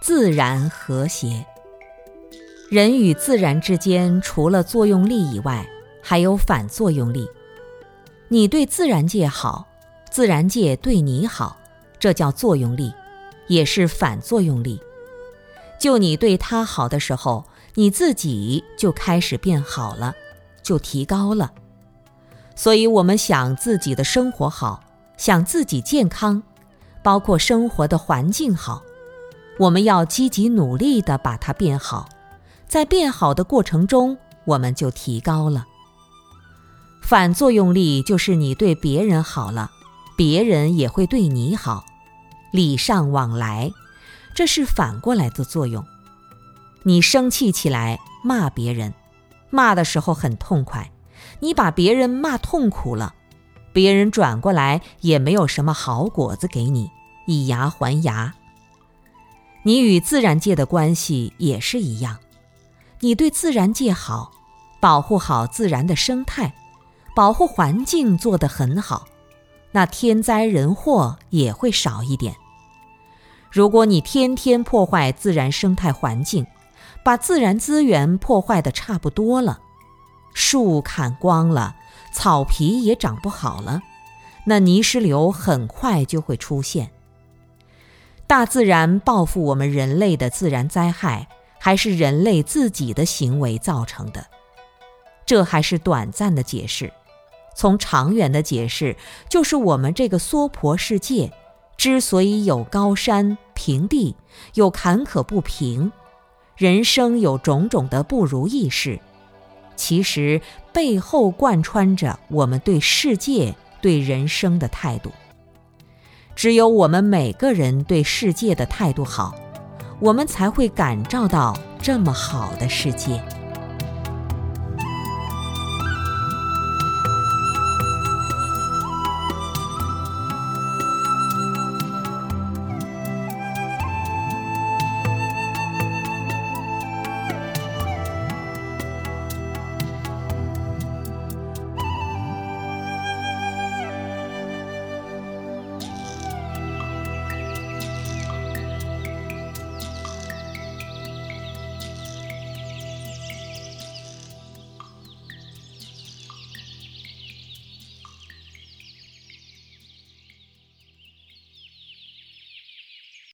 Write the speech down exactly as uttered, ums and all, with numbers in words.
自然和谐。人与自然之间除了作用力以外，还有反作用力。你对自然界好，自然界对你好，这叫作用力，也是反作用力。就你对他好的时候，你自己就开始变好了，就提高了。所以我们想自己的生活好，想自己健康，包括生活的环境好，我们要积极努力地把它变好。在变好的过程中，我们就提高了。反作用力就是你对别人好了，别人也会对你好，礼尚往来，这是反过来的作用。你生气起来骂别人，骂的时候很痛快，你把别人骂痛苦了，别人转过来也没有什么好果子给你，以牙还牙。你与自然界的关系也是一样，你对自然界好，保护好自然的生态，保护环境做得很好，那天灾人祸也会少一点。如果你天天破坏自然生态环境，把自然资源破坏的差不多了，树砍光了，草皮也长不好了，那泥石流很快就会出现。大自然报复我们人类的自然灾害，还是人类自己的行为造成的。这还是短暂的解释，从长远的解释，就是我们这个娑婆世界之所以有高山平地，有坎坷不平，人生有种种的不如意事，其实背后贯穿着我们对世界、对人生的态度。只有我们每个人对世界的态度好，我们才会感召到这么好的世界。